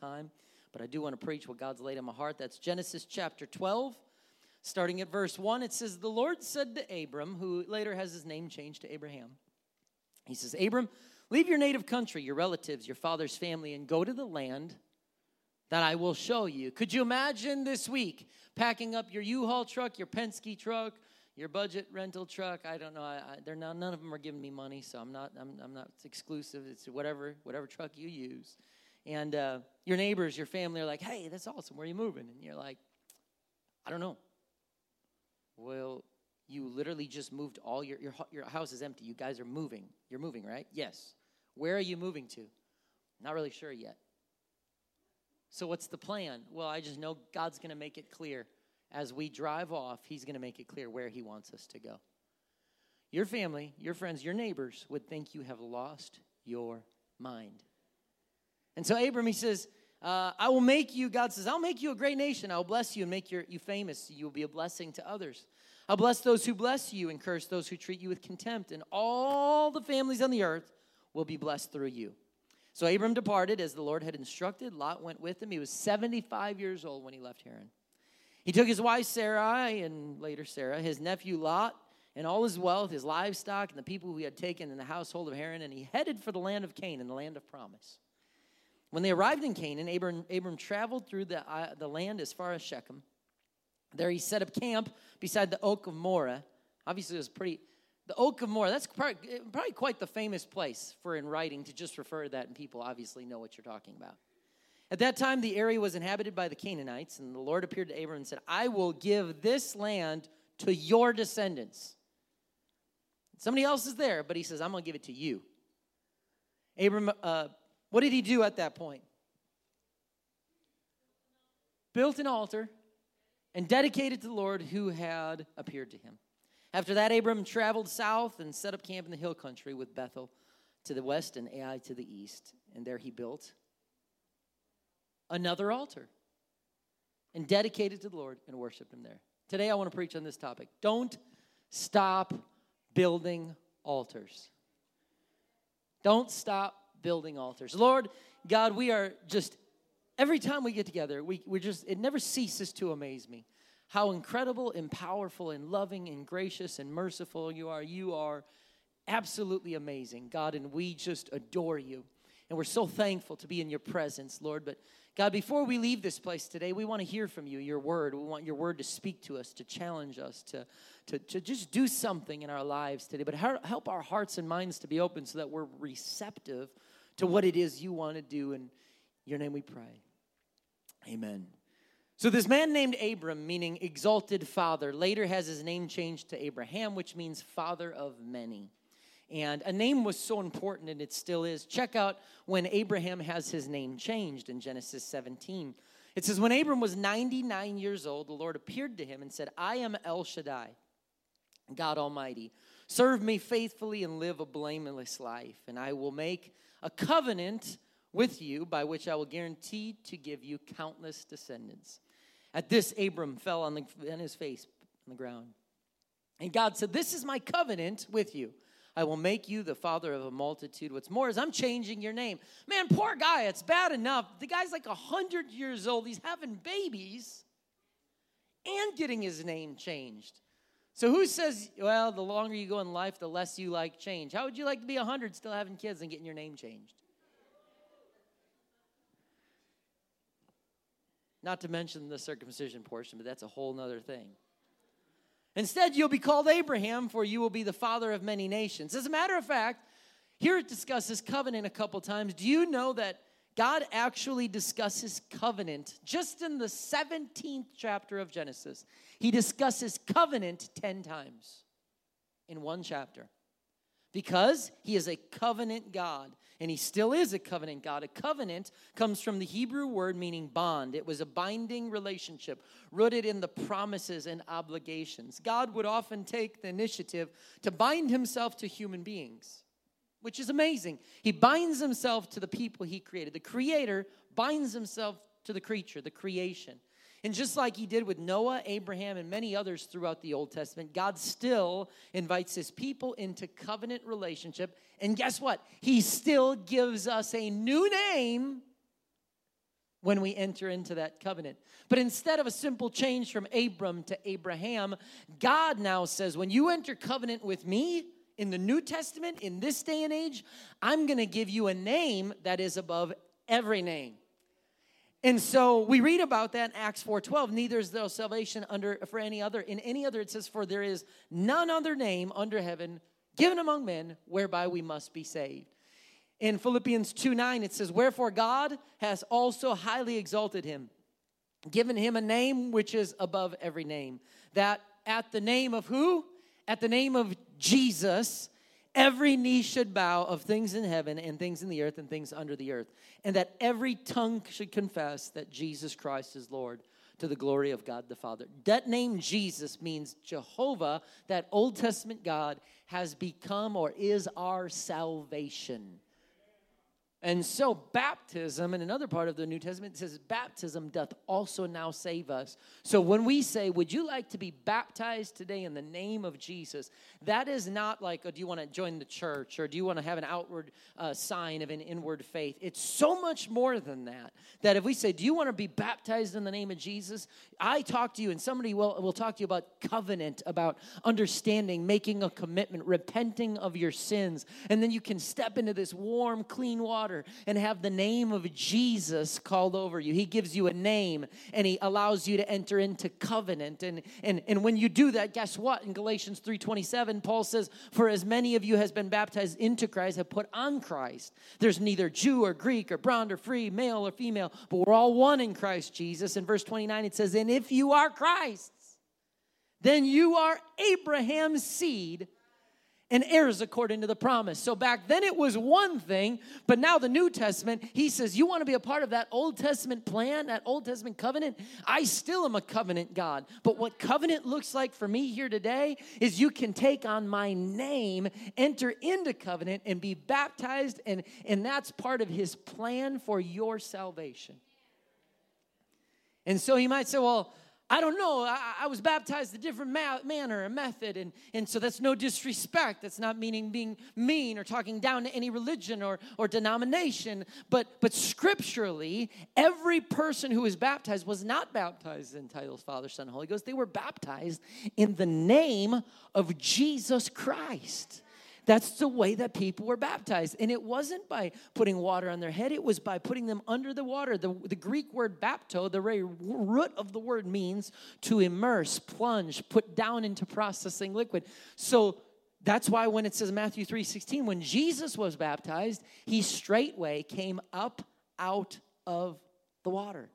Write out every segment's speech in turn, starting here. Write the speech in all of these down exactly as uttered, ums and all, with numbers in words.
time, but I do want to preach what God's laid on my heart. That's Genesis chapter twelve, starting at verse one. It says, the Lord said to Abram, who later has his name changed to Abraham. He says, Abram, leave your native country, your relatives, your father's family, and go to the land that I will show you. Could you imagine this week packing up your U-Haul truck, your Penske truck, your budget rental truck? I don't know. I, I, they're not, none of them are giving me money, so I'm not. I'm, I'm not it's exclusive. It's whatever, whatever truck you use. And uh, your neighbors, your family are like, "Hey, that's awesome. Where are you moving?" And you're like, "I don't know." Well, you literally just moved all your your your house is empty. You guys are moving. You're moving, right? Yes. Where are you moving to? Not really sure yet. So what's the plan? Well, I just know God's going to make it clear. As we drive off, he's going to make it clear where he wants us to go. Your family, your friends, your neighbors would think you have lost your mind. And so Abram, he says, uh, I will make you, God says, I'll make you a great nation. I'll bless you and make your, you famous. You'll be a blessing to others. I'll bless those who bless you and curse those who treat you with contempt. And all the families on the earth will be blessed through you. So Abram departed as the Lord had instructed. Lot went with him. He was seventy-five years old when he left Haran. He took his wife Sarai, and later Sarah, his nephew Lot, and all his wealth, his livestock, and the people who he had taken in the household of Haran, and he headed for the land of Canaan, the land of promise. When they arrived in Canaan, Abram, Abram traveled through the, uh, the land as far as Shechem. There he set up camp beside the Oak of Moreh. Obviously, it was pretty... The Oak of Moreh, that's probably, probably quite the famous place for in writing to just refer to that, and people obviously know what you're talking about. At that time, the area was inhabited by the Canaanites, and the Lord appeared to Abram and said, I will give this land to your descendants. Somebody else is there, but he says, I'm going to give it to you. Abram, uh, what did he do at that point? Built an altar and dedicated to the Lord who had appeared to him. After that, Abram traveled south and set up camp in the hill country with Bethel to the west and Ai to the east. And there he built another altar and dedicated to the Lord and worshiped him there. Today, I want to preach on this topic. Don't stop building altars. Don't stop building altars. Lord, God, we are just, every time we get together, we, we're just, it never ceases to amaze me. How incredible and powerful and loving and gracious and merciful you are. You are absolutely amazing, God, and we just adore you. And we're so thankful to be in your presence, Lord. But, God, before we leave this place today, we want to hear from you, your word. We want your word to speak to us, to challenge us, to, to, to just do something in our lives today. But help our hearts and minds to be open so that we're receptive to what it is you want to do. In your name we pray. Amen. So this man named Abram, meaning exalted father, later has his name changed to Abraham, which means father of many. And a name was so important, and it still is. Check out when Abraham has his name changed in Genesis seventeen. It says, when Abram was ninety-nine years old, the Lord appeared to him and said, I am El Shaddai, God Almighty. Serve me faithfully and live a blameless life, and I will make a covenant with you by which I will guarantee to give you countless descendants. At this, Abram fell on, the, on his face on the ground. And God said, this is my covenant with you. I will make you the father of a multitude. What's more is I'm changing your name. Man, poor guy, it's bad enough. The guy's like one hundred years old. He's having babies and getting his name changed. So who says, well, the longer you go in life, the less you like change. How would you like to be one hundred still having kids and getting your name changed? Not to mention the circumcision portion, but that's a whole nother thing. Instead, you'll be called Abraham, for you will be the father of many nations. As a matter of fact, here it discusses covenant a couple times. Do you know that God actually discusses covenant just in the seventeenth chapter of Genesis? He discusses covenant ten times in one chapter because he is a covenant God. And he still is a covenant God. A covenant comes from the Hebrew word meaning bond. It was a binding relationship rooted in the promises and obligations. God would often take the initiative to bind himself to human beings, which is amazing. He binds himself to the people he created. The creator binds himself to the creature, the creation. And just like he did with Noah, Abraham, and many others throughout the Old Testament, God still invites his people into covenant relationship. And guess what? He still gives us a new name when we enter into that covenant. But instead of a simple change from Abram to Abraham, God now says, when you enter covenant with me in the New Testament, in this day and age, I'm going to give you a name that is above every name. And so we read about that in Acts four twelve. Neither is there salvation under for any other. In any other it says, for there is none other name under heaven given among men whereby we must be saved. In Philippians two nine, it says, wherefore God has also highly exalted him, given him a name which is above every name, that at the name of who? At the name of Jesus, every knee should bow of things in heaven and things in the earth and things under the earth, and that every tongue should confess that Jesus Christ is Lord, to the glory of God the Father. That name Jesus means Jehovah, that Old Testament God has become or is our salvation. And so baptism, in another part of the New Testament, it says baptism doth also now save us. So when we say, would you like to be baptized today in the name of Jesus? That is not like, oh, do you want to join the church? Or do you want to have an outward uh, sign of an inward faith? It's so much more than that. That if we say, do you want to be baptized in the name of Jesus? I talk to you and somebody will, will talk to you about covenant, about understanding, making a commitment, repenting of your sins. And then you can step into this warm, clean water and have the name of Jesus called over you. He gives you a name and he allows you to enter into covenant. And and, and when you do that, guess what? In Galatians three twenty-seven, Paul says, for as many of you has been baptized into Christ have put on Christ. There's neither Jew or Greek or bond or free, male or female, but we're all one in Christ Jesus. In verse twenty-nine, it says, and if you are Christ's, then you are Abraham's seed and heirs according to the promise. So back then it was one thing, but now the New Testament, he says, you want to be a part of that Old Testament plan, that Old Testament covenant? I still am a covenant God. But what covenant looks like for me here today is you can take on my name, enter into covenant, and be baptized, and, and that's part of his plan for your salvation. And so you might say, well, I don't know, I, I was baptized a different ma- manner and method, and, and so that's no disrespect. That's not meaning being mean or talking down to any religion or, or denomination, but, but scripturally, every person who was baptized was not baptized in titles, Father, Son, Holy Ghost. They were baptized in the name of Jesus Christ. That's the way that people were baptized. And it wasn't by putting water on their head. It was by putting them under the water. The, the Greek word bapto, the very root of the word, means to immerse, plunge, put down into processing liquid. So that's why when it says in Matthew three sixteen, when Jesus was baptized, he straightway came up out of the water.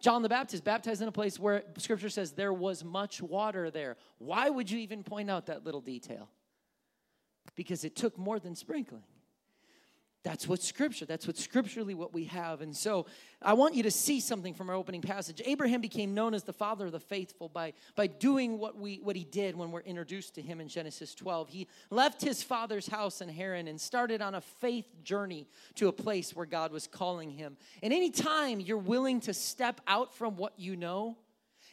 John the Baptist baptized in a place where Scripture says there was much water there. Why would you even point out that little detail? Because it took more than sprinkling. That's what Scripture, that's what scripturally what we have. And so I want you to see something from our opening passage. Abraham became known as the father of the faithful by, by doing what we what he did when we're introduced to him in Genesis twelve. He left his father's house in Haran and started on a faith journey to a place where God was calling him. And any time you're willing to step out from what you know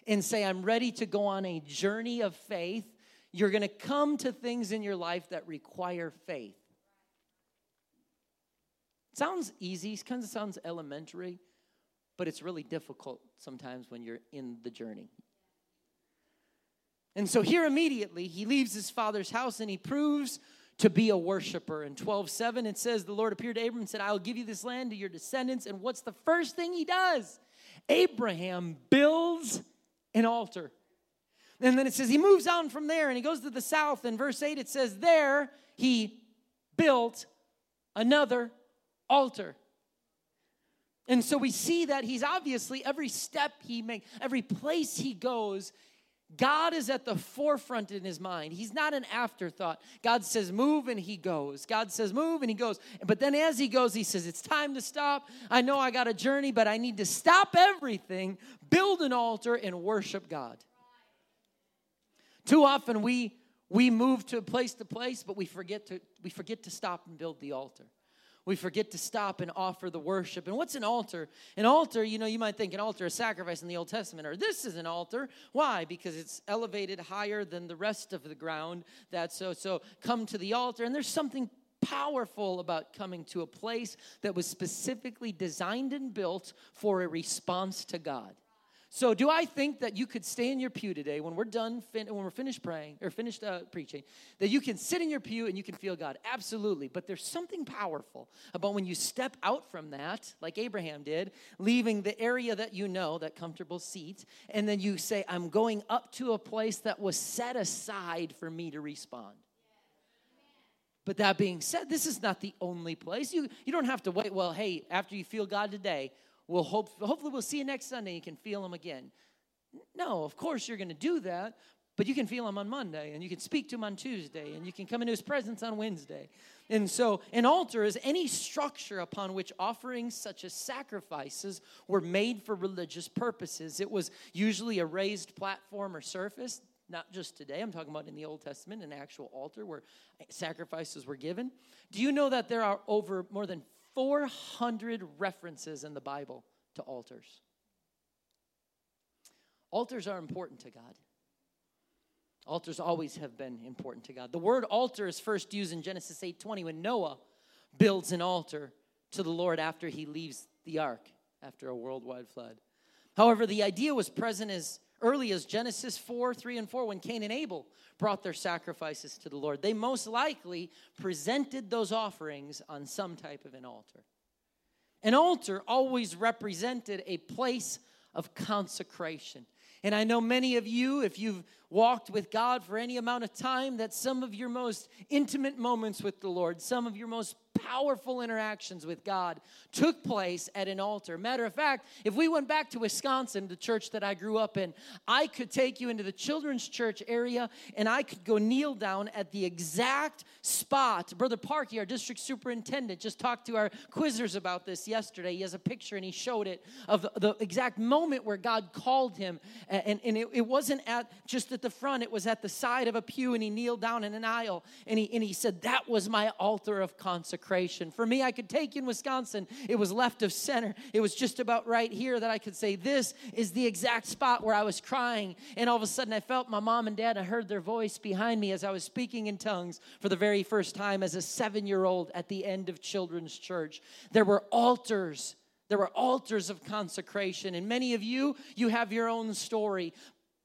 and say, I'm ready to go on a journey of faith, you're going to come to things in your life that require faith. It sounds easy. It kind of sounds elementary. But it's really difficult sometimes when you're in the journey. And so here immediately, he leaves his father's house and he proves to be a worshiper. In twelve seven, it says, the Lord appeared to Abram and said, I will give you this land to your descendants. And what's the first thing he does? Abraham builds an altar. And then it says he moves on from there and he goes to the south. In verse eight it says there he built another altar. And so we see that he's obviously, every step he makes, every place he goes, God is at the forefront in his mind. He's not an afterthought. God says move and he goes. God says move and he goes. But then as he goes, he says it's time to stop. I know I got a journey, but I need to stop everything, build an altar, and worship God. Too often we we move to place to place, but we forget to we forget to stop and build the altar. We forget to stop and offer the worship. And what's an altar? An altar, you know, you might think an altar is sacrifice in the Old Testament, or this is an altar. Why? Because it's elevated higher than the rest of the ground. That's so so come to the altar. And there's something powerful about coming to a place that was specifically designed and built for a response to God. So do I think that you could stay in your pew today when we're done, fin- when we're finished praying or finished uh, preaching, that you can sit in your pew and you can feel God? Absolutely. But there's something powerful about when you step out from that, like Abraham did, leaving the area that you know, that comfortable seat, and then you say, I'm going up to a place that was set aside for me to respond. But that being said, this is not the only place. You, you don't have to wait. Well, hey, after you feel God today, We'll hope, hopefully we'll see you next Sunday. You can feel them again. No, of course you're going to do that, but you can feel them on Monday, and you can speak to them on Tuesday, and you can come into his presence on Wednesday. And so an altar is any structure upon which offerings such as sacrifices were made for religious purposes. It was usually a raised platform or surface, not just today. I'm talking about in the Old Testament, an actual altar where sacrifices were given. Do you know that there are over more than four hundred references in the Bible to altars? Altars are important to God. Altars always have been important to God. The word altar is first used in Genesis eight twenty when Noah builds an altar to the Lord after he leaves the ark after a worldwide flood. However, the idea was present as early as Genesis four, three, and four, when Cain and Abel brought their sacrifices to the Lord. They most likely presented those offerings on some type of an altar. An altar always represented a place of consecration. And I know many of you, if you've walked with God for any amount of time, that some of your most intimate moments with the Lord, some of your most powerful interactions with God took place at an altar. Matter of fact, if we went back to Wisconsin, the church that I grew up in, I could take you into the children's church area and I could go kneel down at the exact spot. Brother Parkey, our district superintendent, just talked to our quizzers about this yesterday. He has a picture and he showed it of the, the exact moment where God called him. And, and it, it wasn't at just at the front. It was at the side of a pew and he kneeled down in an aisle. And he, and he said, that was my altar of consecration. For me, I could take you in Wisconsin. It was left of center. It was just about right here that I could say, this is the exact spot where I was crying. And all of a sudden, I felt my mom and dad. I heard their voice behind me as I was speaking in tongues for the very first time as a seven-year-old at the end of children's church. There were altars. There were altars of consecration. And many of you, you have your own story.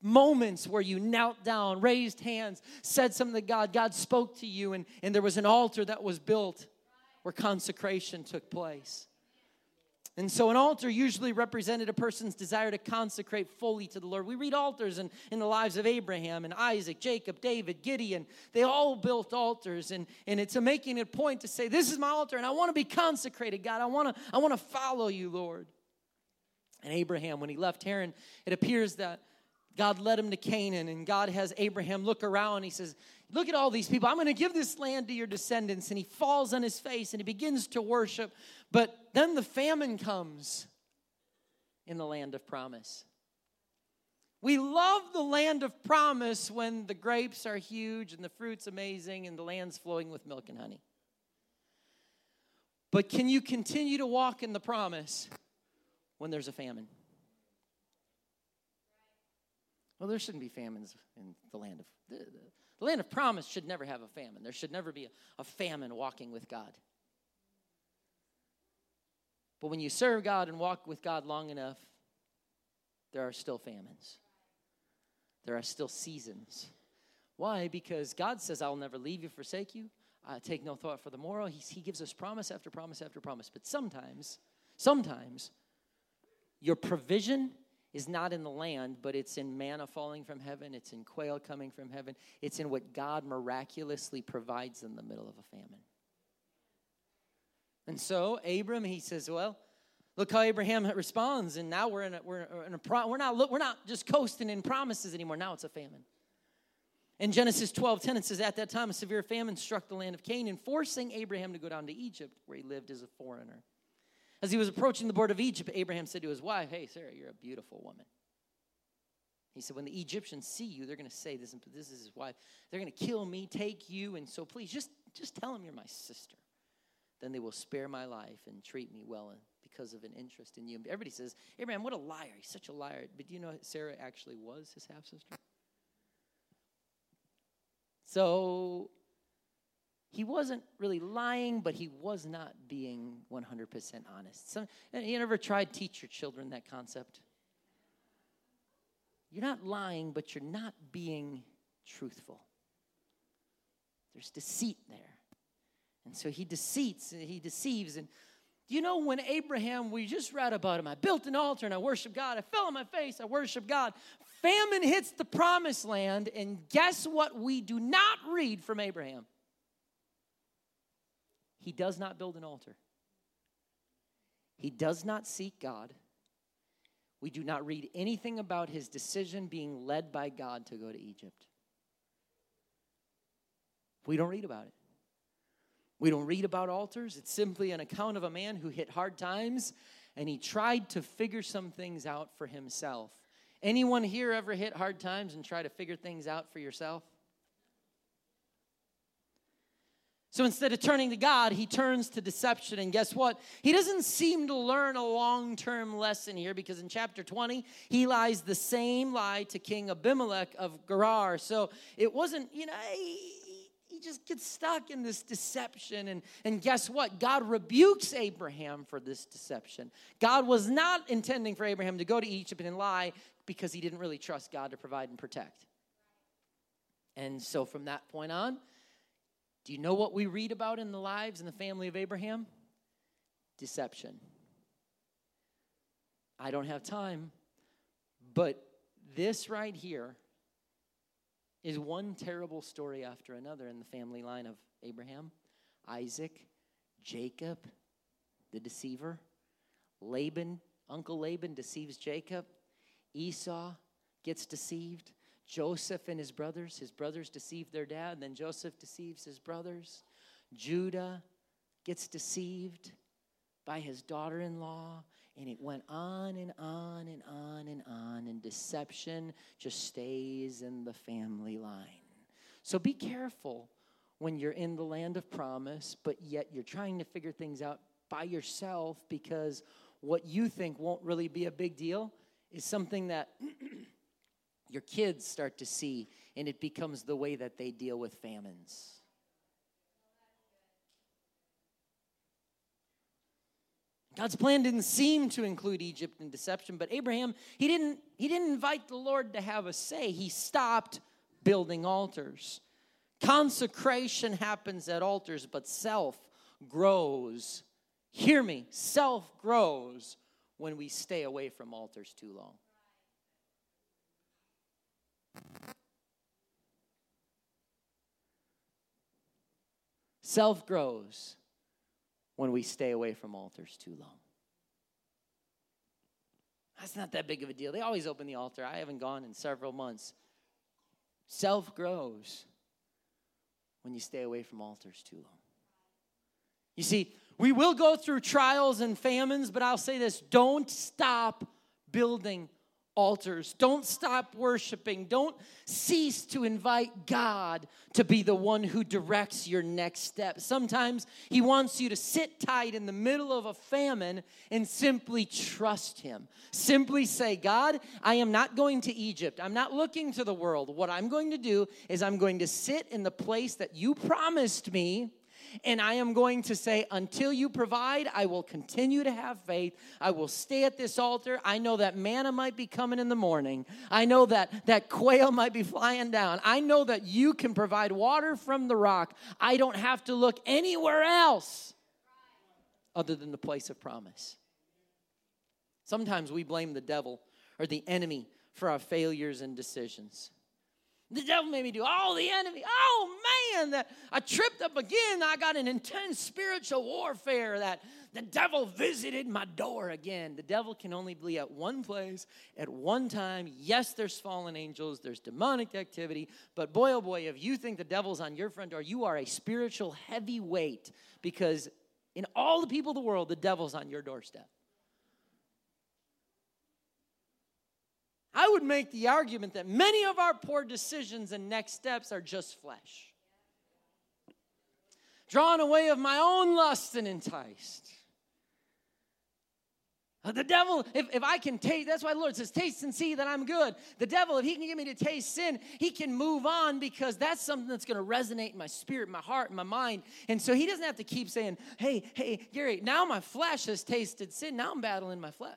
Moments where you knelt down, raised hands, said something to God. God spoke to you, and, and there was an altar that was built where consecration took place. And so an altar usually represented a person's desire to consecrate fully to the Lord. We read altars in, in the lives of Abraham and Isaac, Jacob, David, Gideon. They all built altars, and, and it's a making a point to say, this is my altar, and I want to be consecrated, God. I want to I want to follow you, Lord. And Abraham, when he left Haran, it appears that God led him to Canaan, and God has Abraham look around. He says, look at all these people. I'm going to give this land to your descendants. And he falls on his face, and he begins to worship. But then the famine comes in the land of promise. We love the land of promise when the grapes are huge and the fruit's amazing and the land's flowing with milk and honey. But can you continue to walk in the promise when there's a famine? Well, there shouldn't be famines in the land of the, the land of promise should never have a famine. There should never be a, a famine walking with God. But when you serve God and walk with God long enough, there are still famines. There are still seasons. Why? Because God says, I'll never leave you, forsake you. I take no thought for the morrow. He, he gives us promise after promise after promise. But sometimes, sometimes, your provision is not in the land, but it's in manna falling from heaven. It's in quail coming from heaven. It's in what God miraculously provides in the middle of a famine. And so Abram, he says, well, look how Abraham responds. And now we're in a, we're in a we're not we're not just coasting in promises anymore. Now it's a famine. In Genesis twelve ten, it says, at that time a severe famine struck the land of Canaan, forcing Abraham to go down to Egypt, where he lived as a foreigner. As he was approaching the border of Egypt, Abraham said to his wife, hey, Sarah, you're a beautiful woman. He said, when the Egyptians see you, they're going to say this, and this is his wife. They're going to kill me, take you, and so please, just, just tell them you're my sister. Then they will spare my life and treat me well because of an interest in you. And everybody says, Abraham, what a liar. He's such a liar. But do you know Sarah actually was his half-sister? So He wasn't really lying, but he was not being one hundred percent honest. Some, you ever tried to teach your children that concept? You're not lying, but you're not being truthful. There's deceit there. And so he deceits, he deceives. And you know, when Abraham, we just read about him, I built an altar and I worshiped God. I fell on my face, I worshiped God. Famine hits the promised land, and guess what we do not read from Abraham? He does not build an altar. He does not seek God. We do not read anything about his decision being led by God to go to Egypt. We don't read about it. We don't read about altars. It's simply an account of a man who hit hard times, and he tried to figure some things out for himself. Anyone here ever hit hard times and try to figure things out for yourself? So instead of turning to God, he turns to deception. And guess what? He doesn't seem to learn a long-term lesson here, because in chapter twenty, he lies the same lie to King Abimelech of Gerar. So it wasn't, you know, he, he just gets stuck in this deception. And, and guess what? God rebukes Abraham for this deception. God was not intending for Abraham to go to Egypt and lie, because he didn't really trust God to provide and protect. And so from that point on, do you know what we read about in the lives and the family of Abraham? Deception. I don't have time, but this right here is one terrible story after another in the family line of Abraham, Isaac, Jacob, the deceiver, Laban, Uncle Laban deceives Jacob, Esau gets deceived, Joseph and his brothers, his brothers deceive their dad, and then Joseph deceives his brothers. Judah gets deceived by his daughter-in-law, and it went on and on and on and on, and deception just stays in the family line. So be careful when you're in the land of promise, but yet you're trying to figure things out by yourself, because what you think won't really be a big deal is something that your kids start to see, and it becomes the way that they deal with famines. God's plan didn't seem to include Egypt and deception, but Abraham, he didn't, he didn't invite the Lord to have a say. He stopped building altars. Consecration happens at altars, but self grows. Hear me, self grows when we stay away from altars too long. Self grows when we stay away from altars too long. That's not that big of a deal. They always open the altar. I haven't gone in several months. Self grows when you stay away from altars too long. You see, we will go through trials and famines, but I'll say this: don't stop building altars. Don't stop worshiping. Don't cease to invite God to be the one who directs your next step. Sometimes he wants you to sit tight in the middle of a famine and simply trust him. Simply say, God, I am not going to Egypt. I'm not looking to the world. What I'm going to do is I'm going to sit in the place that you promised me, and I am going to say, until you provide, I will continue to have faith. I will stay at this altar. I know that manna might be coming in the morning. I know that that quail might be flying down. I know that you can provide water from the rock. I don't have to look anywhere else other than the place of promise. Sometimes we blame the devil or the enemy for our failures and decisions. The devil made me do, oh, the enemy, oh, man, that I tripped up again. I got an intense spiritual warfare, that the devil visited my door again. The devil can only be at one place at one time. Yes, there's fallen angels, there's demonic activity, but boy, oh, boy, if you think the devil's on your front door, you are a spiritual heavyweight, because in all the people of the world, the devil's on your doorstep. I would make the argument that many of our poor decisions and next steps are just flesh, drawn away of my own lust and enticed. The devil, if, if I can taste, that's why the Lord says, taste and see that I'm good. The devil, if he can get me to taste sin, he can move on because that's something that's going to resonate in my spirit, in my heart, in my mind. And so he doesn't have to keep saying, hey, hey, Gary, now my flesh has tasted sin. Now I'm battling my flesh.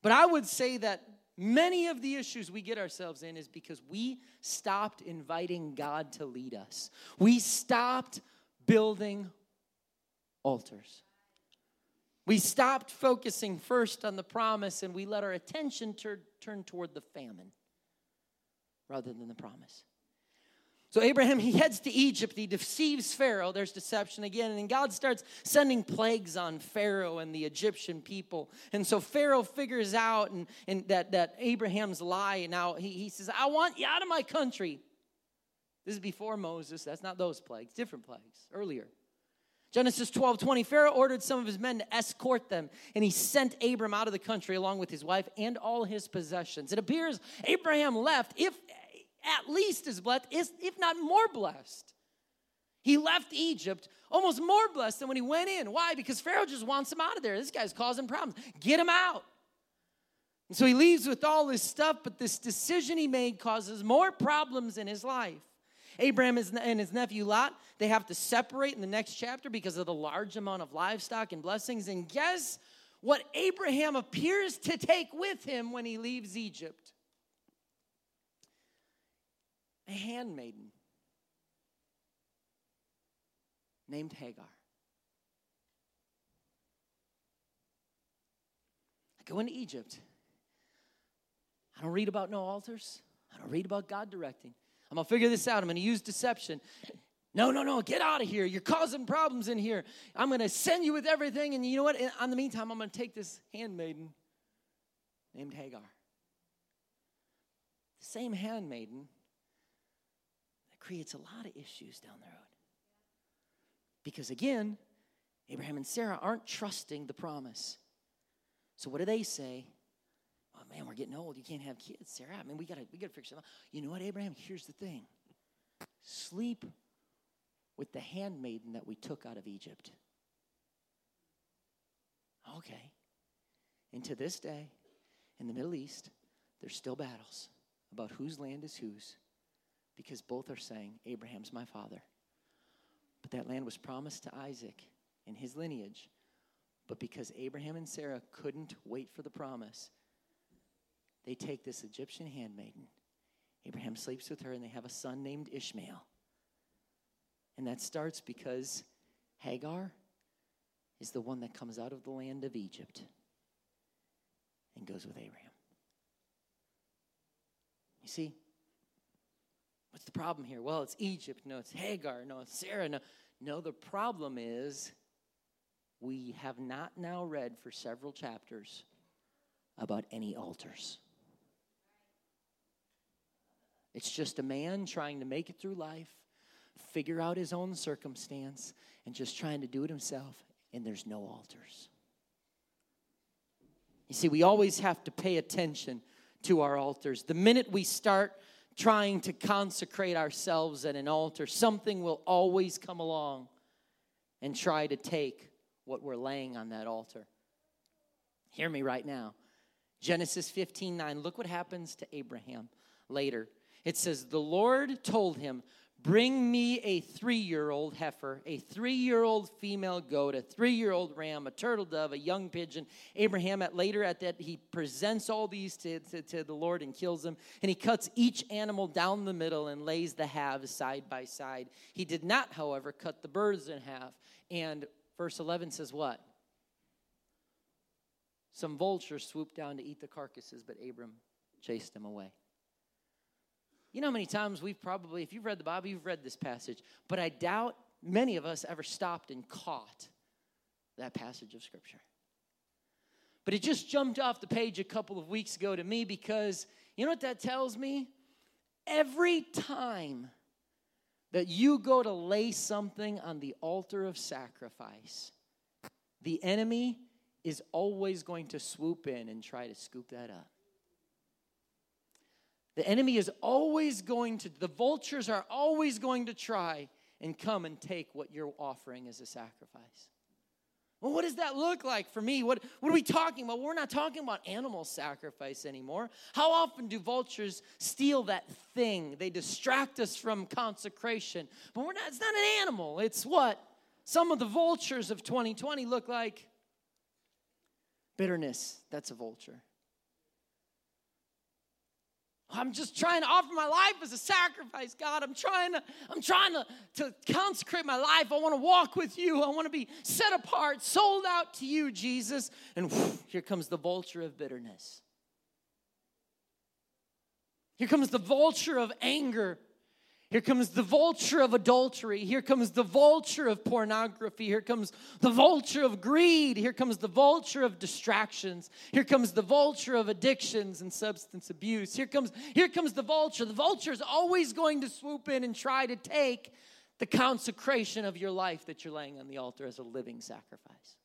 But I would say that many of the issues we get ourselves in is because we stopped inviting God to lead us. We stopped building altars. We stopped focusing first on the promise, and we let our attention tur- turn toward the famine rather than the promise. So Abraham, he heads to Egypt. He deceives Pharaoh. There's deception again. And then God starts sending plagues on Pharaoh and the Egyptian people. And so Pharaoh figures out and, and that, that Abraham's lie. And now he, he says, I want you out of my country. This is before Moses. That's not those plagues. Different plagues. Earlier. Genesis twelve twenty, Pharaoh ordered some of his men to escort them, and he sent Abram out of the country along with his wife and all his possessions. It appears Abraham left, if at least is blessed, if not more blessed. He left Egypt almost more blessed than when he went in. Why? Because Pharaoh just wants him out of there. This guy's causing problems. Get him out. And so he leaves with all his stuff, but this decision he made causes more problems in his life. Abraham and his nephew Lot, they have to separate in the next chapter because of the large amount of livestock and blessings. And guess what Abraham appears to take with him when he leaves Egypt? A handmaiden named Hagar. I go into Egypt. I don't read about no altars. I don't read about God directing. I'm going to figure this out. I'm going to use deception. No, no, no. Get out of here. You're causing problems in here. I'm going to send you with everything. And you know what? In the meantime, I'm going to take this handmaiden named Hagar. The same handmaiden that creates a lot of issues down the road. Because again, Abraham and Sarah aren't trusting the promise. So what do they say? Oh, man, we're getting old. You can't have kids, Sarah. I mean, we got to we gotta figure something out. You know what, Abraham? Here's the thing. Sleep with the handmaiden that we took out of Egypt. Okay. And to this day, in the Middle East, there's still battles about whose land is whose because both are saying, Abraham's my father. But that land was promised to Isaac and his lineage. But because Abraham and Sarah couldn't wait for the promise, they take this Egyptian handmaiden. Abraham sleeps with her, and they have a son named Ishmael. And that starts because Hagar is the one that comes out of the land of Egypt and goes with Abraham. You see, what's the problem here? Well, it's Egypt. No, it's Hagar. No, it's Sarah. No, no, the problem is we have not now read for several chapters about any altars. It's just a man trying to make it through life, figure out his own circumstance, and just trying to do it himself, and there's no altars. You see, we always have to pay attention to our altars. The minute we start trying to consecrate ourselves at an altar, something will always come along and try to take what we're laying on that altar. Hear me right now. Genesis fifteen nine, look what happens to Abraham later. It says, the Lord told him, bring me a three-year-old heifer, a three-year-old female goat, a three-year-old ram, a turtle dove, a young pigeon. Abraham, at later at that, he presents all these to, to, to the Lord and kills them. And he cuts each animal down the middle and lays the halves side by side. He did not, however, cut the birds in half. And verse eleven says what? Some vultures swooped down to eat the carcasses, but Abram chased them away. You know how many times we've probably, if you've read the Bible, you've read this passage, but I doubt many of us ever stopped and caught that passage of Scripture. But it just jumped off the page a couple of weeks ago to me because, you know what that tells me? Every time that you go to lay something on the altar of sacrifice, the enemy is always going to swoop in and try to scoop that up. The enemy is always going to, the vultures are always going to try and come and take what you're offering as a sacrifice. Well, what does that look like for me? What, what are we talking about? We're not talking about animal sacrifice anymore. How often do vultures steal that thing? They distract us from consecration. But we're not, it's not an animal. It's what some of the vultures of twenty twenty look like. Bitterness, that's a vulture. I'm just trying to offer my life as a sacrifice, God. I'm trying to, I'm trying to, to consecrate my life. I want to walk with you. I want to be set apart, sold out to you, Jesus. And whew, here comes the vulture of bitterness. Here comes the vulture of anger. Here comes the vulture of adultery. Here comes the vulture of pornography. Here comes the vulture of greed. Here comes the vulture of distractions. Here comes the vulture of addictions and substance abuse. Here comes, here comes the vulture. The vulture is always going to swoop in and try to take the consecration of your life that you're laying on the altar as a living sacrifice.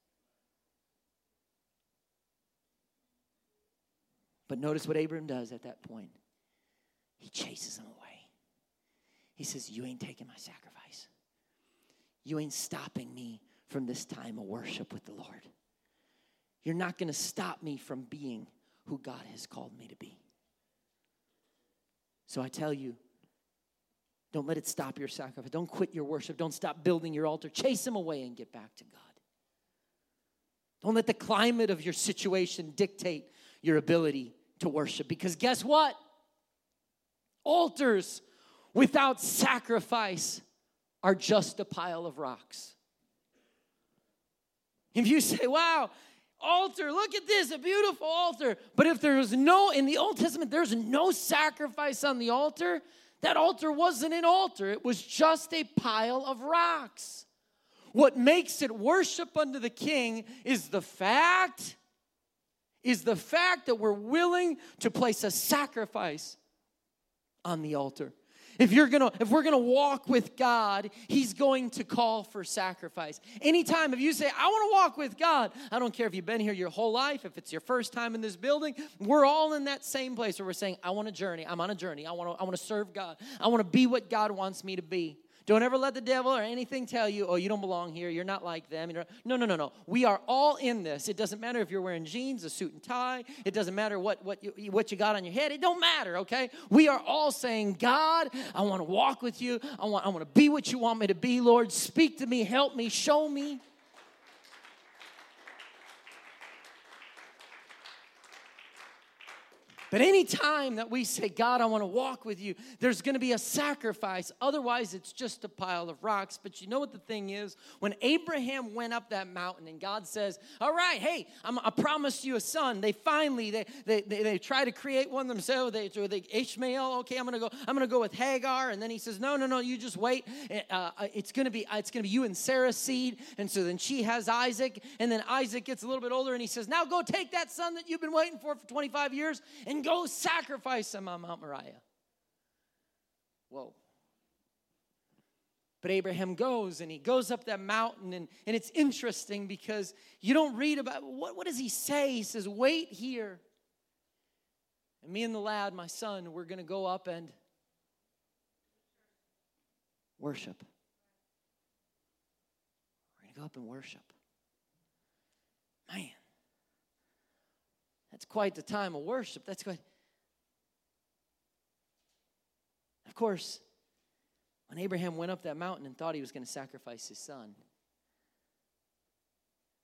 But notice what Abraham does at that point. He chases him away. He says, you ain't taking my sacrifice. You ain't stopping me from this time of worship with the Lord. You're not going to stop me from being who God has called me to be. So I tell you, don't let it stop your sacrifice. Don't quit your worship. Don't stop building your altar. Chase him away and get back to God. Don't let the climate of your situation dictate your ability to worship. Because guess what? Altars without sacrifice are just a pile of rocks. If you say, wow, altar, look at this, a beautiful altar. But if there was no, in the Old Testament, there's no sacrifice on the altar, that altar wasn't an altar. It was just a pile of rocks. What makes it worship unto the King is the fact, is the fact that we're willing to place a sacrifice on the altar. If you're gonna, if we're gonna walk with God, He's going to call for sacrifice. Anytime if you say, I want to walk with God, I don't care if you've been here your whole life, if it's your first time in this building, we're all in that same place where we're saying, I want a journey, I'm on a journey, I want to I want to serve God, I want to be what God wants me to be. Don't ever let the devil or anything tell you, oh, you don't belong here, you're not like them. No, no, no, no. We are all in this. It doesn't matter if you're wearing jeans, a suit and tie. It doesn't matter what, what, you, what you got on your head. It don't matter, okay? We are all saying, God, I want to walk with you. I want, I want to be what you want me to be, Lord. Speak to me, help me, show me. But any time that we say, God, I want to walk with you, there's going to be a sacrifice. Otherwise, it's just a pile of rocks. But you know what the thing is? When Abraham went up that mountain and God says, all right, hey, I'm, I promised you a son. They finally, they they they, they try to create one themselves. They, they Ishmael, okay, I'm going to go I'm going to go with Hagar. And then he says, no, no, no, you just wait. Uh, it's going to be it's going to be you and Sarah's seed. And so then she has Isaac. And then Isaac gets a little bit older and he says, now go take that son that you've been waiting for for twenty-five years and go sacrifice him on Mount Moriah. Whoa. But Abraham goes, and he goes up that mountain, and, and it's interesting because you don't read about, what, what does he say? He says, wait here. And me and the lad, my son, we're going to go up and worship. We're going to go up and worship. Man. That's quite the time of worship. That's quite. Of course, when Abraham went up that mountain and thought he was going to sacrifice his son,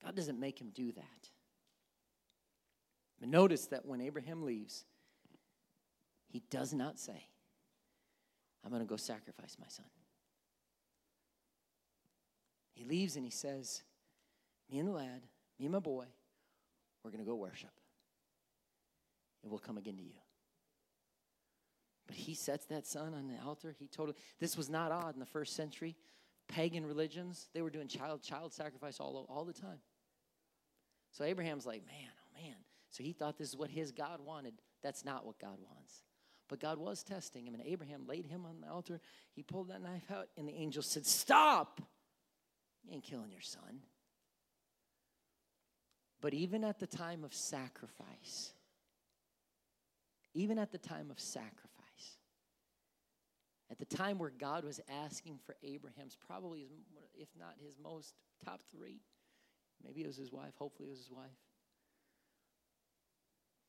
God doesn't make him do that. But notice that when Abraham leaves, he does not say, I'm going to go sacrifice my son. He leaves and he says, me and the lad, me and my boy, we're going to go worship. It will come again to you. But he sets that son on the altar. He totally, this was not odd in the first century. Pagan religions, they were doing child child sacrifice all, all the time. So Abraham's like, man, oh man. So he thought this is what his God wanted. That's not what God wants. But God was testing him, and Abraham laid him on the altar. He pulled that knife out, and the angel said, stop! You ain't killing your son. But even at the time of sacrifice, Even at the time of sacrifice, at the time where God was asking for Abraham's, probably, if not his most, top three Maybe it was his wife. Hopefully it was his wife.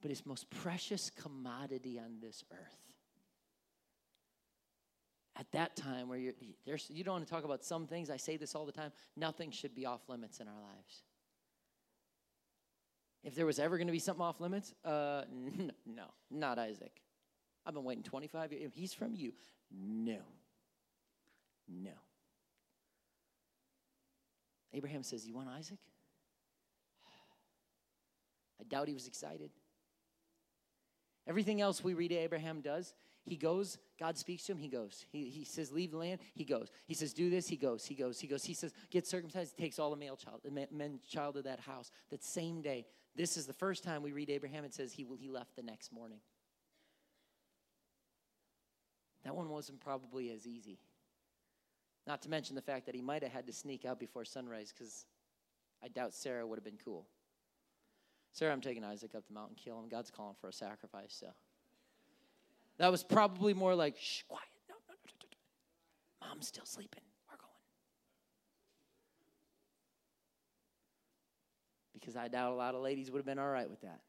But his most precious commodity on this earth. At that time where you're, there's, you don't want to talk about some things. I say this all the time. Nothing should be off limits in our lives. If there was ever going to be something off limits, uh, n- no, not Isaac. I've been waiting twenty-five years. He's from you. No. No. Abraham says, you want Isaac? I doubt he was excited. Everything else we read Abraham does, he goes, God speaks to him, he goes. He, he says, leave the land, he goes. He says, do this, he goes, he goes, he goes. He says, get circumcised, takes all the male child, the men child of that house. That same day, this is the first time we read Abraham, it says he he left the next morning. That one wasn't probably as easy. Not to mention the fact that he might have had to sneak out before sunrise because I doubt Sarah would have been cool. Sarah, I'm taking Isaac up the mountain, kill him. God's calling for a sacrifice, so. That was probably more like, shh, quiet. No, no, no, no, no. Mom's still sleeping. We're going. Because I doubt a lot of ladies would have been all right with that.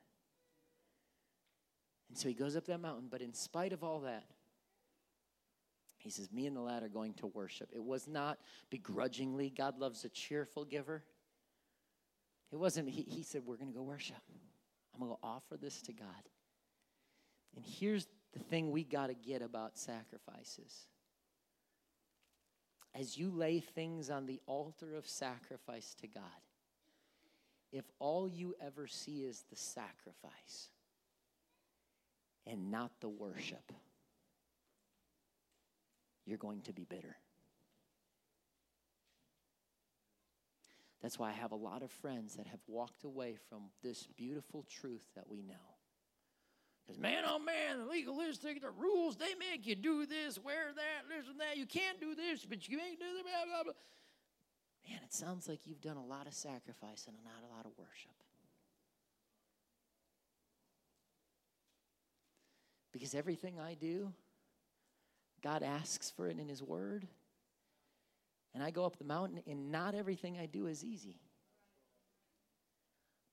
And so he goes up that mountain, but in spite of all that, he says, me and the lad are going to worship. It was not begrudgingly. God loves a cheerful giver. It wasn't, he, he said, we're going to go worship. I'm going to offer this to God. And here's the thing we got to get about sacrifices. As you lay things on the altar of sacrifice to God, if all you ever see is the sacrifice and not the worship, you're going to be bitter. That's why I have a lot of friends that have walked away from this beautiful truth that we know. Because man, oh man, the legalistic, the rules, they make you do this, wear that, listen to that. You can't do this, but you can't do that, blah, blah, blah. Man, it sounds like you've done a lot of sacrifice and not a lot of worship. Because everything I do, God asks for it in his word. And I go up the mountain, and not everything I do is easy.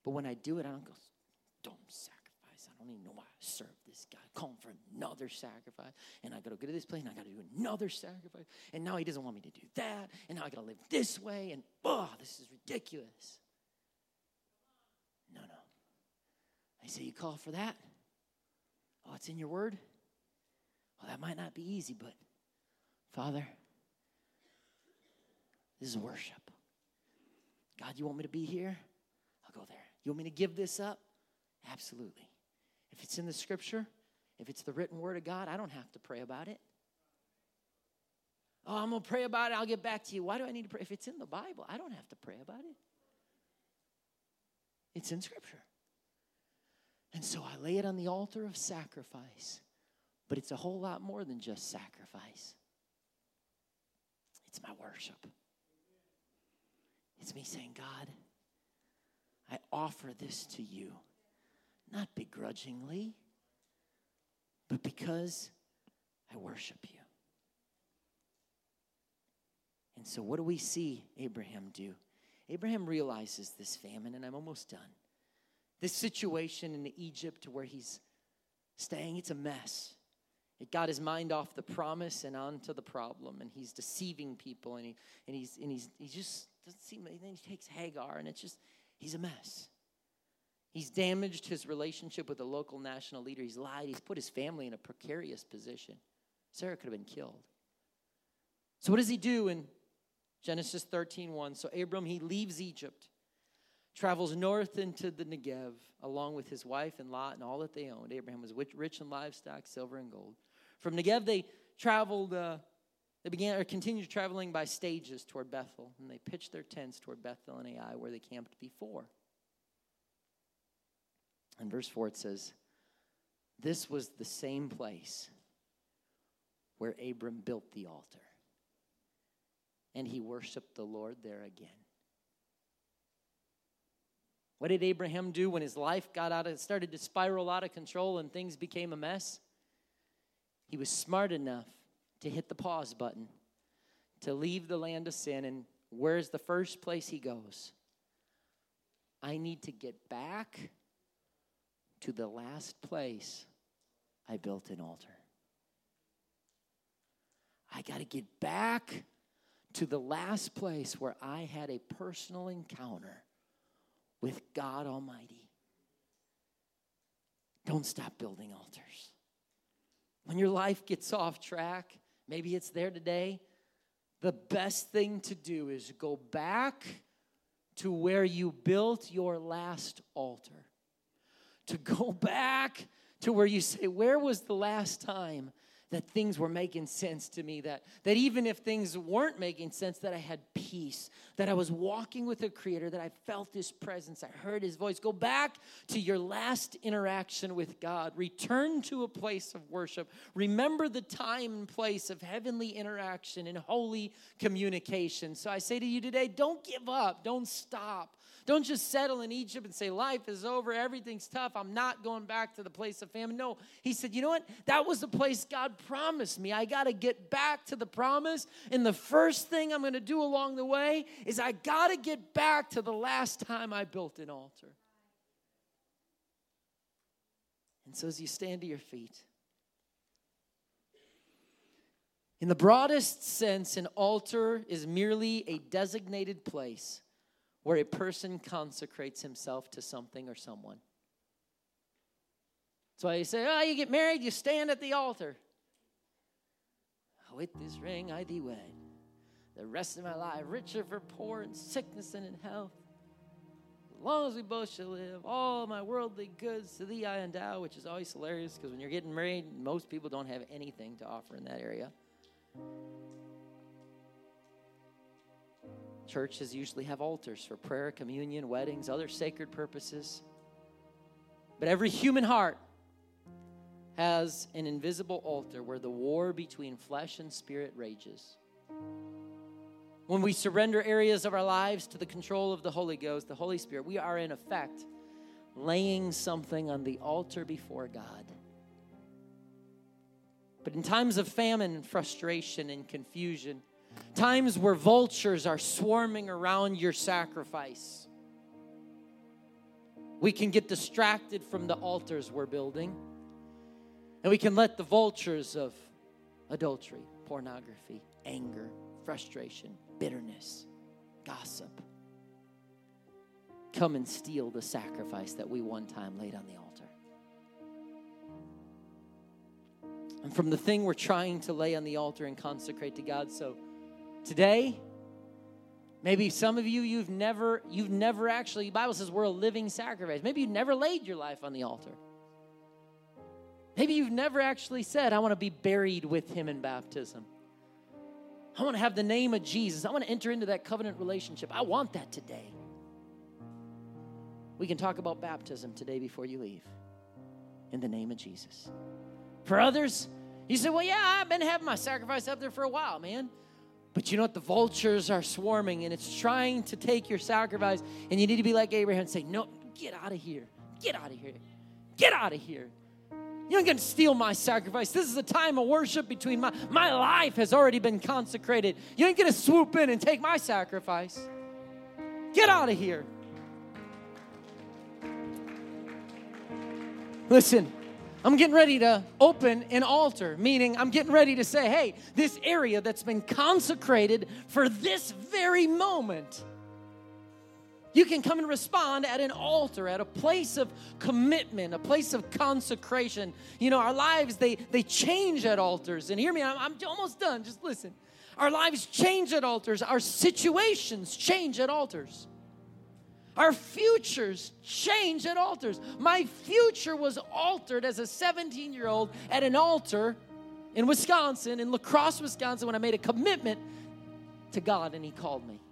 But when I do it, I don't go, don't sacrifice. I don't even know why I serve this God. Call him for another sacrifice. And I got to go to this place, and I got to do another sacrifice. And now he doesn't want me to do that. And now I got to live this way. And, oh, this is ridiculous. No, no. I say, you call for that? Oh, it's in your word? Well, that might not be easy, but Father, this is worship. God, you want me to be here? I'll go there. You want me to give this up? Absolutely. If it's in the scripture, if it's the written word of God, I don't have to pray about it. Oh, I'm going to pray about it. I'll get back to you. Why do I need to pray? If it's in the Bible, I don't have to pray about it. It's in scripture. And so I lay it on the altar of sacrifice. But it's a whole lot more than just sacrifice. It's my worship. It's me saying, God, I offer this to you. Not begrudgingly, but because I worship you. And so what do we see Abraham do? Abraham realizes this famine, and I'm almost done. This situation in Egypt where he's staying, it's a mess. It got his mind off the promise and onto the problem, and he's deceiving people, and he and he's and he's he just doesn't seem. And then he takes Hagar, and it's just he's a mess. He's damaged his relationship with a local national leader. He's lied. He's put his family in a precarious position. Sarah could have been killed. So what does he do in Genesis thirteen one? So Abram, he leaves Egypt, travels north into the Negev along with his wife and Lot and all that they owned. Abraham was rich in livestock, silver and gold. From Negev, they traveled, uh, they began or continued traveling by stages toward Bethel, and they pitched their tents toward Bethel and Ai, where they camped before. And verse four, it says, this was the same place where Abram built the altar, and he worshiped the Lord there again. What did Abraham do when his life got out of, started to spiral out of control and things became a mess? He was smart enough to hit the pause button, to leave the land of sin. And where's the first place he goes? I need to get back to the last place I built an altar. I got to get back to the last place where I had a personal encounter with God Almighty. Don't stop building altars. When your life gets off track, maybe it's there today, the best thing to do is go back to where you built your last altar. To go back to where you say, where was the last time that things were making sense to me, that, that even if things weren't making sense, that I had peace, that I was walking with a creator, that I felt his presence, I heard his voice. Go back to your last interaction with God. Return to a place of worship. Remember the time and place of heavenly interaction and holy communication. So I say to you today, don't give up. Don't stop. Don't just settle in Egypt and say, life is over, everything's tough, I'm not going back to the place of famine. No, he said, you know what? That was the place God promised me. I got to get back to the promise. And the first thing I'm going to do along the way is I got to get back to the last time I built an altar. And so as you stand to your feet, in the broadest sense, an altar is merely a designated place where a person consecrates himself to something or someone. That's why you say, oh, you get married, you stand at the altar. With this ring I thee wed, the rest of my life, richer for poor, in sickness and in health. As long as we both shall live, all my worldly goods to thee I endow, which is always hilarious because when you're getting married, most people don't have anything to offer in that area. Churches usually have altars for prayer, communion, weddings, other sacred purposes. But every human heart has an invisible altar where the war between flesh and spirit rages. When we surrender areas of our lives to the control of the Holy Ghost, the Holy Spirit, we are in effect laying something on the altar before God. But in times of famine and frustration and confusion, times where vultures are swarming around your sacrifice, we can get distracted from the altars we're building, and we can let the vultures of adultery, pornography, anger, frustration, bitterness, gossip come and steal the sacrifice that we one time laid on the altar. And from the thing we're trying to lay on the altar and consecrate to God. So today, maybe some of you, you've never, you've never actually, the Bible says we're a living sacrifice. Maybe you've never laid your life on the altar. Maybe you've never actually said, I want to be buried with him in baptism. I want to have the name of Jesus. I want to enter into that covenant relationship. I want that today. We can talk about baptism today before you leave, in the name of Jesus. For others, you say, well, yeah, I've been having my sacrifice up there for a while, man. But you know what? The vultures are swarming, and it's trying to take your sacrifice, and you need to be like Abraham and say, no, get out of here. Get out of here. Get out of here. You're not going to steal my sacrifice. This is a time of worship between my, my life has already been consecrated. You ain't going to swoop in and take my sacrifice. Get out of here. Listen. I'm getting ready to open an altar, meaning I'm getting ready to say, hey, this area that's been consecrated for this very moment, you can come and respond at an altar, at a place of commitment, a place of consecration. You know, our lives, they, they change at altars. And hear me, I'm, I'm almost done. Just listen. Our lives change at altars. Our situations change at altars. Our futures change at altars. My future was altered as a seventeen-year-old at an altar in Wisconsin, in La Crosse, Wisconsin, when I made a commitment to God and he called me.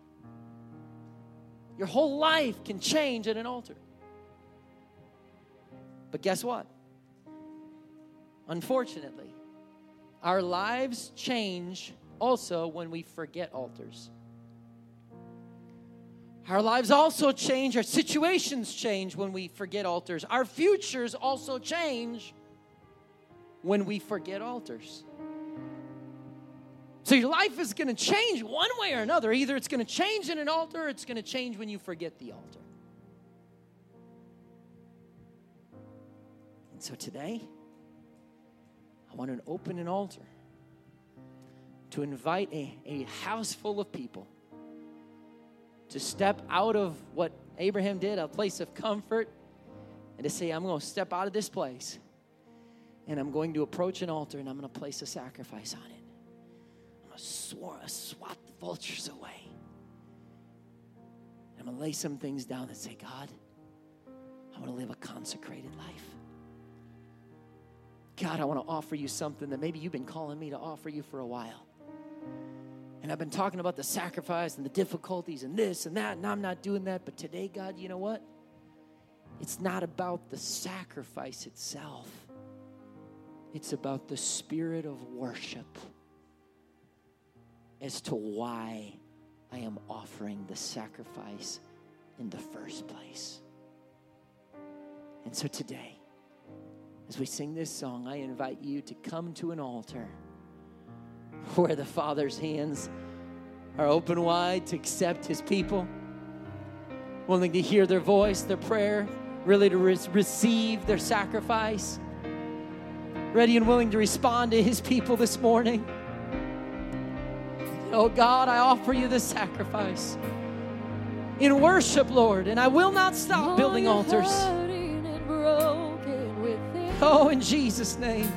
Your whole life can change at an altar. But guess what? Unfortunately, our lives change also when we forget altars. Our lives also change, our situations change when we forget altars. Our futures also change when we forget altars. So your life is going to change one way or another. Either it's going to change in an altar or it's going to change when you forget the altar. So today, I want to open an altar to invite a, a house full of people to step out of what Abraham did, a place of comfort, and to say, I'm going to step out of this place, and I'm going to approach an altar, and I'm going to place a sacrifice on it. I'm going to swat, swat the vultures away. I'm going to lay some things down and say, God, I want to live a consecrated life. God, I want to offer you something that maybe you've been calling me to offer you for a while. And I've been talking about the sacrifice and the difficulties and this and that, and I'm not doing that. But today, God, you know what? It's not about the sacrifice itself. It's about the spirit of worship as to why I am offering the sacrifice in the first place. And so today, as we sing this song, I invite you to come to an altar where the Father's hands are open wide to accept his people, willing to hear their voice, their prayer, really to re- receive their sacrifice, ready and willing to respond to his people this morning. Oh God, I offer you this sacrifice in worship, Lord, and I will not stop building altars. Oh, in Jesus' name.